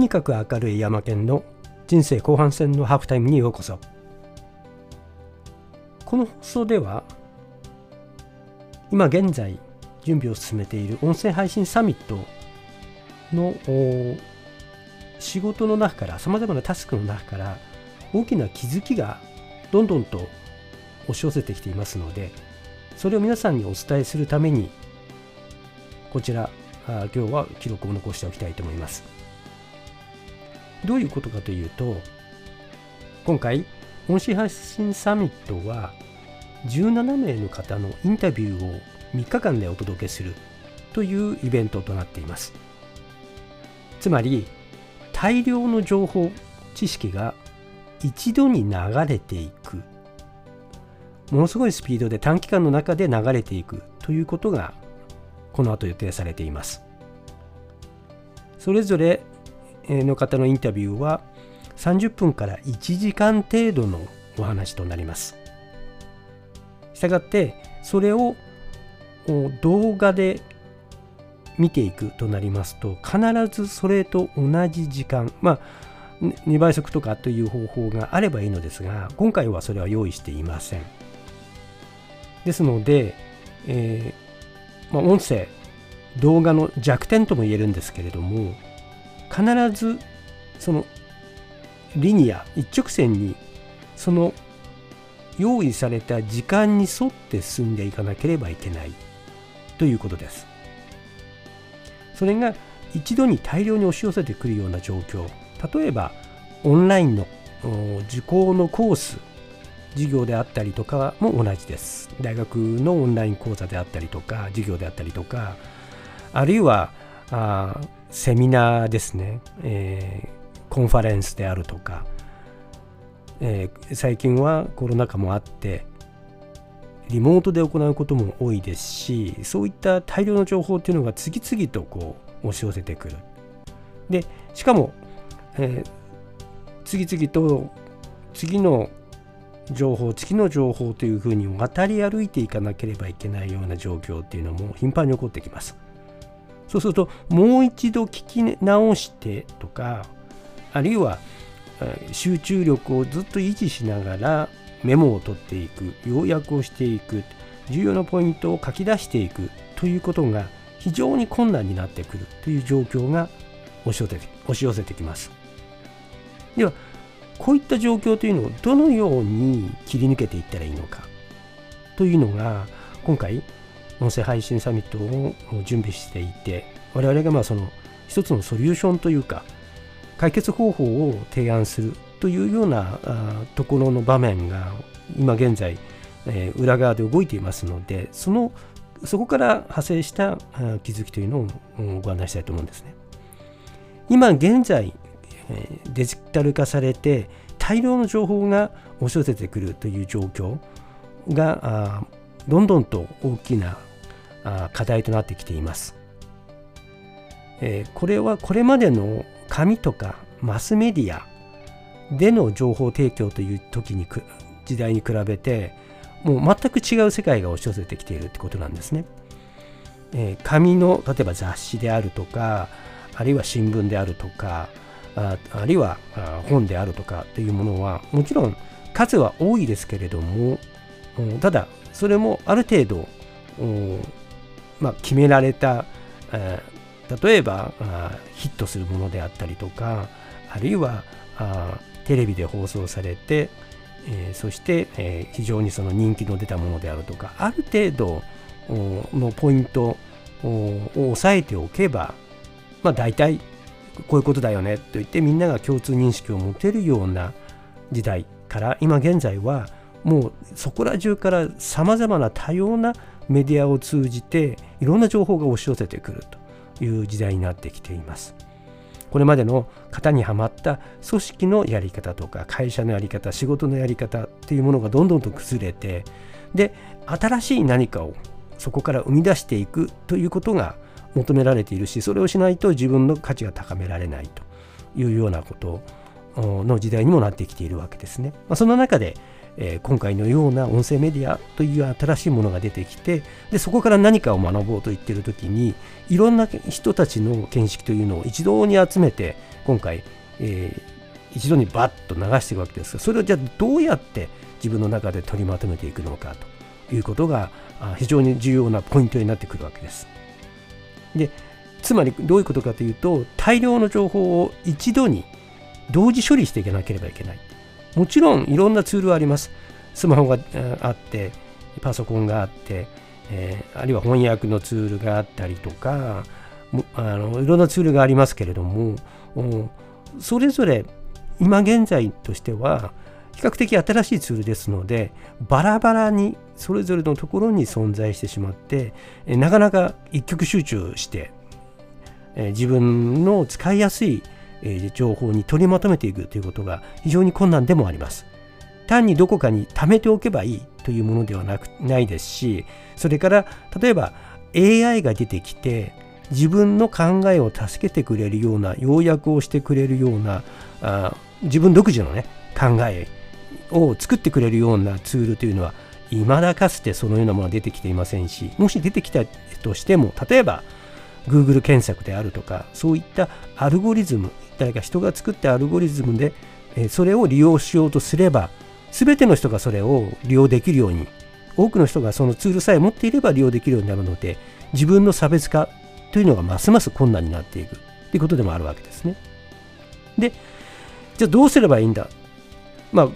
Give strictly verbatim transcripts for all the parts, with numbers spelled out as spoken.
にかく明るいヤマケンの人生後半戦のハーフタイムにようこそ。この放送では今現在準備を進めている音声配信サミットの仕事の中からさまざまなタスクの中から大きな気づきがどんどんと押し寄せてきていますので、それを皆さんにお伝えするためにこちら今日は記録を残しておきたいと思います。どういうことかというと、今回音声配信サミットはじゅうななめいの方のインタビューをみっかかんでお届けするというイベントとなっています。つまり大量の情報知識が一度に流れていく、ものすごいスピードで短期間の中で流れていくということがこの後予定されています。それぞれの方のインタビューはさんじゅっぷんからいちじかん程度のお話となります。したがってそれを動画で見ていくとなりますと、必ずそれと同じ時間、まあにばいそくとかという方法があればいいのですが、今回はそれは用意していません。ですので、えーまあ、音声動画の弱点とも言えるんですけれども、必ずそのリニア一直線にその用意された時間に沿って進んでいかなければいけないということです。それが一度に大量に押し寄せてくるような状況、例えばオンラインの受講のコース授業であったりとかも同じです。大学のオンライン講座であったりとか授業であったりとか、あるいはあセミナーですね、えー、コンファレンスであるとか、えー、最近はコロナ禍もあってリモートで行うことも多いですし、そういった大量の情報っていうのが次々とこう押し寄せてくる。でしかもえー、次々と次の情報次の情報というふうに渡り歩いていかなければいけないような状況っていうのも頻繁に起こってきます。そうするともう一度聞き直してとか、あるいは集中力をずっと維持しながらメモを取っていく、要約をしていく、重要なポイントを書き出していくということが非常に困難になってくるという状況が押し寄せて、押し寄せてきます。ではこういった状況というのをどのように切り抜けていったらいいのかというのが、今回音声配信サミットを準備していて、我々がまあその一つのソリューションというか解決方法を提案するというようなところの場面が今現在、えー、裏側で動いていますので、そのそこから派生した気づきというのをご案内したいと思うんですね。今現在デジタル化されて大量の情報が押し寄せてくるという状況がどんどんと大きな課題となってきています。これはこれまでの紙とかマスメディアでの情報提供という時に時代に比べてもう全く違う世界が押し寄せてきているということなんですね。紙の例えば雑誌であるとか、あるいは新聞であるとか、あるいは本であるとかというものはもちろん数は多いですけれども、ただそれもある程度、まあ、決められた、例えばヒットするものであったりとか、あるいはテレビで放送されてそして非常にその人気の出たものであるとか、ある程度のポイントを押さえておけば、まあ大体こういうことだよねと言ってみんなが共通認識を持てるような時代から、今現在はもうそこら中からさまざまな多様なメディアを通じていろんな情報が押し寄せてくるという時代になってきています。これまでの型にはまった組織のやり方とか会社のやり方、仕事のやり方っていうものがどんどんと崩れて、で新しい何かをそこから生み出していくということが求められているし、それをしないと自分の価値が高められないというようなことの時代にもなってきているわけですね。まあ、その中でえー、今回のような音声メディアという新しいものが出てきて、でそこから何かを学ぼうと言っている時に、いろんな人たちの見識というのを一堂に集めて今回、えー、一度にバッと流していくわけですが、それをじゃあどうやって自分の中で取りまとめていくのかということが非常に重要なポイントになってくるわけです。でつまりどういうことかというと、大量の情報を一度に同時処理していかなければいけない。もちろんいろんなツールはあります。スマホがあって、パソコンがあって、えー、あるいは翻訳のツールがあったりとか、あのいろんなツールがありますけれども、それぞれ今現在としては比較的新しいツールですので、バラバラにそれぞれのところに存在してしまって、なかなか一極集中して自分の使いやすい情報に取りまとめていくということが非常に困難でもあります。単にどこかに貯めておけばいいというものではなくないですし、それから例えば エーアイ が出てきて自分の考えを助けてくれるような要約をしてくれるような、あ自分独自のね考えを作ってくれるようなツールというのは未だかつてそのようなものは出てきていませんし、もし出てきたとしても、例えば Google 検索であるとか、そういったアルゴリズム、誰か人が作ったアルゴリズムでそれを利用しようとすれば、全ての人がそれを利用できるように、多くの人がそのツールさえ持っていれば利用できるようになるので、自分の差別化というのがますます困難になっていくということでもあるわけですね。でじゃあどうすればいいんだ、まあ、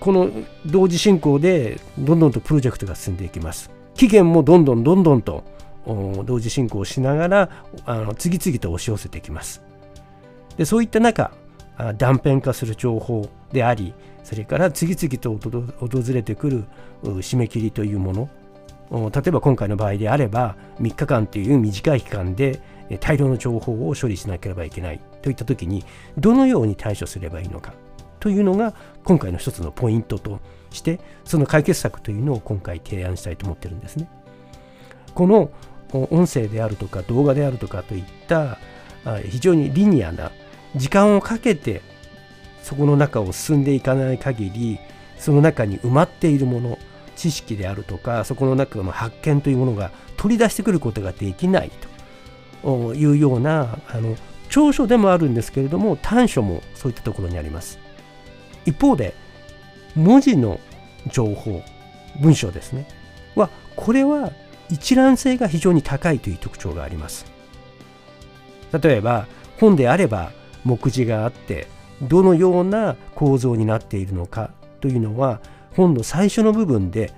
この同時進行でどんどんとプロジェクトが進んでいきます。期限もどんどんどんどんと同時進行しながら、あの次々と押し寄せていきます。でそういった中、断片化する情報であり、それから次々と訪れてくる締め切りというもの、例えば今回の場合であればみっかかんという短い期間で大量の情報を処理しなければいけないといった時に、どのように対処すればいいのかというのが今回の一つのポイントとして、その解決策というのを今回提案したいと思ってるんですね。この音声であるとか動画であるとかといった非常にリニアな時間をかけてそこの中を進んでいかない限り、その中に埋まっているもの、知識であるとか、そこの中の発見というものが取り出してくることができないというような、あの長所でもあるんですけれども、短所もそういったところにあります。一方で文字の情報、文章ですね、はこれは一覧性が非常に高いという特徴があります。例えば本であれば目次があって、どのような構造になっているのかというのは本の最初の部分で、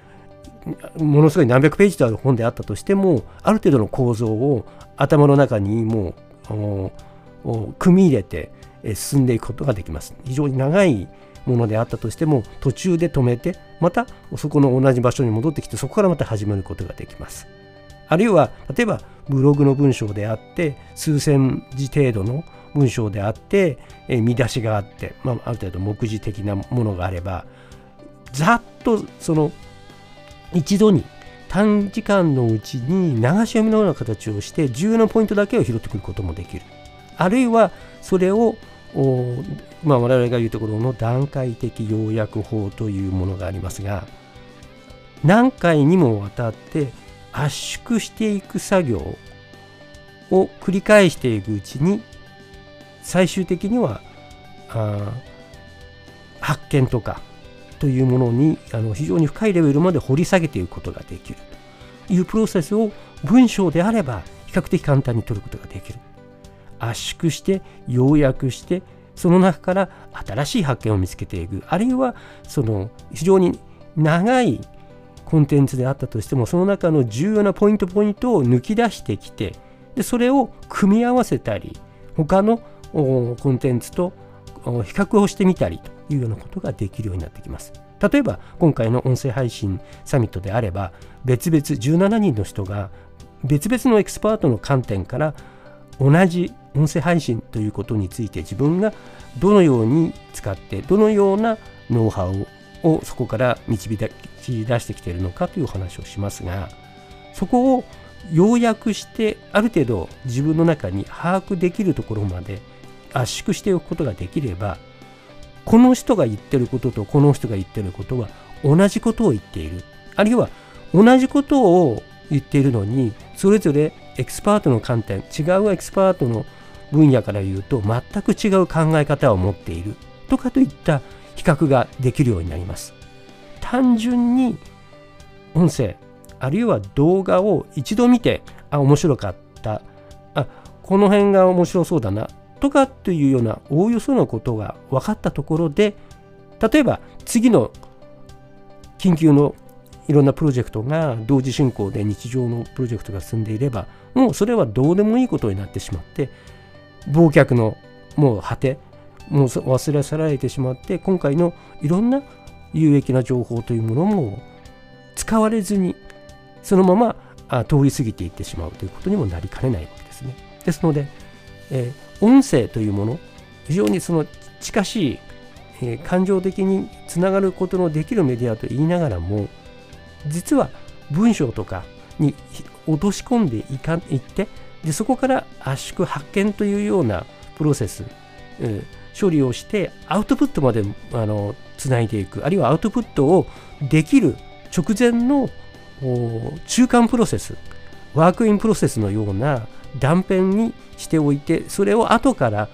ものすごい何百ページとある本であったとしても、ある程度の構造を頭の中にもう組み入れて進んでいくことができます。非常に長いものであったとしても、途中で止めてまたそこの同じ場所に戻ってきて、そこからまた始めることができます。あるいは例えばブログの文章であって数千字程度の文章であって、見出しがあって、まあ、ある程度目次的なものがあれば、ざっとその一度に短時間のうちに流し読みのような形をして重要なポイントだけを拾ってくることもできる。あるいはそれを、まあ、我々が言うところの段階的要約法というものがありますが、何回にもわたって圧縮していく作業を繰り返していくうちに、最終的には発見とかというものに、あの非常に深いレベルまで掘り下げていくことができるというプロセスを、文章であれば比較的簡単に取ることができる。圧縮して要約して、その中から新しい発見を見つけていく。あるいはその非常に長いコンテンツであったとしても、その中の重要なポイントポイントを抜き出してきて、でそれを組み合わせたり、他のコンテンツと比較をしてみたりというようなことができるようになってきます。例えば今回の音声配信サミットであれば、別々じゅうななにんの人が別々のエキスパートの観点から、同じ音声配信ということについて自分がどのように使って、どのようなノウハウをそこから導き出してきているのかという話をしますが、そこを要約してある程度自分の中に把握できるところまで圧縮しておくことができれば、この人が言ってることとこの人が言ってることは同じことを言っている。あるいは同じことを言っているのに、それぞれエキスパートの観点、違うエキスパートの分野から言うと全く違う考え方を持っているとかといった比較ができるようになります。単純に音声あるいは動画を一度見て、あ、面白かった、あ、この辺が面白そうだなとかというようなおおよそのことが分かったところで、例えば次の緊急のいろんなプロジェクトが同時進行で日常のプロジェクトが進んでいれば、もうそれはどうでもいいことになってしまって、忘却のもう果て、もう忘れ去られてしまって、今回のいろんな有益な情報というものも使われずにそのまま通り過ぎていってしまうということにもなりかねないわけですね。ですので、えー、音声というもの、非常にその近しい、えー、感情的につながることのできるメディアと言いながらも、実は文章とかに落とし込んでいかいってで、そこから圧縮発見というようなプロセス、えー、処理をしてアウトプットまであのつないでいく、あるいはアウトプットをできる直前の中間プロセス、ワークインプロセスのような断片にしておいて、それを後から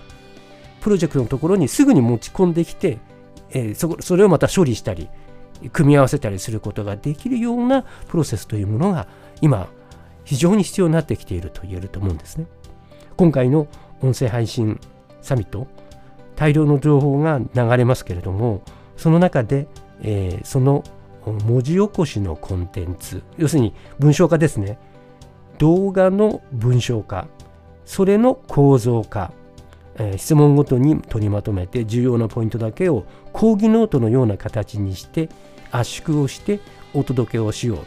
プロジェクトのところにすぐに持ち込んできて、えー、そこ、それをまた処理したり組み合わせたりすることができるようなプロセスというものが今非常に必要になってきていると言えると思うんですね。今回の音声配信サミット、大量の情報が流れますけれども、その中で、えー、その文字起こしのコンテンツ、要するに文章化ですね、動画の文章化、それの構造化、えー、質問ごとに取りまとめて重要なポイントだけを講義ノートのような形にして圧縮をしてお届けをしよう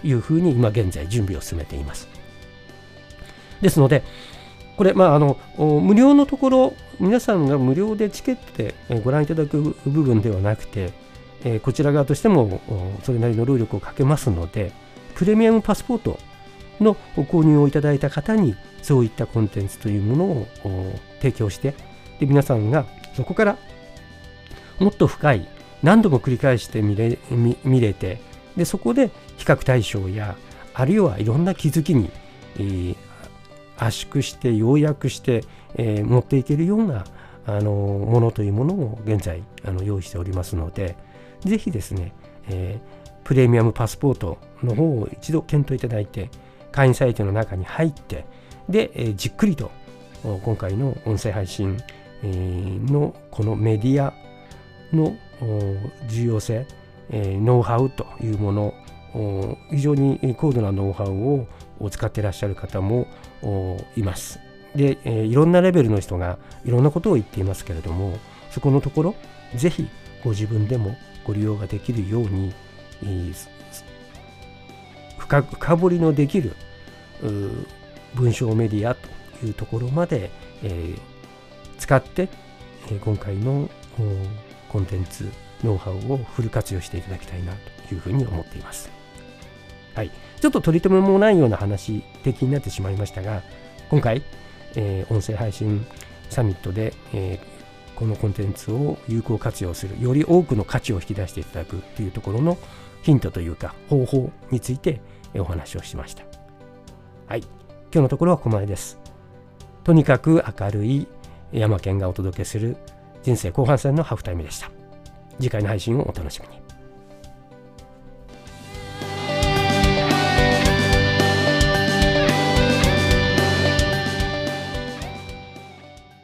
というふうに今現在準備を進めています。ですので、これ、まあ、あの無料のところ、皆さんが無料でチケットでご覧いただく部分ではなくて、こちら側としてもそれなりの労力をかけますので、プレミアムパスポートの購入をいただいた方にそういったコンテンツというものを提供して、で皆さんがそこからもっと深い、何度も繰り返して見 れ, 見見れてで、そこで比較対象や、あるいはいろんな気づきに、えー、圧縮して要約して、えー、持っていけるようなあのものというものを現在あの用意しておりますので、ぜひですね、えー、プレミアムパスポートの方を一度検討いただいて、会員サイトの中に入って、で、えー、じっくりと今回の音声配信、えー、のこのメディアの重要性、えー、ノウハウというもの、非常に高度なノウハウを使っていらっしゃる方もいます。で、えー、いろんなレベルの人がいろんなことを言っていますけれども、そこのところ、ぜひご自分でもご利用ができるように、えー、深, 深掘りのできる文章メディアというところまで、えー、使って、えー、今回のコンテンツノウハウをフル活用していただきたいなというふうに思っています。はい、ちょっと取り留めもないような話的になってしまいましたが、今回、えー、音声配信サミットで、えーこのコンテンツを有効活用する、より多くの価値を引き出していただくというところのヒントというか方法についてお話をしました。はい、今日のところはここまでです。とにかく明るい山健がお届けする人生後半戦のハーフタイムでした。次回の配信をお楽しみに。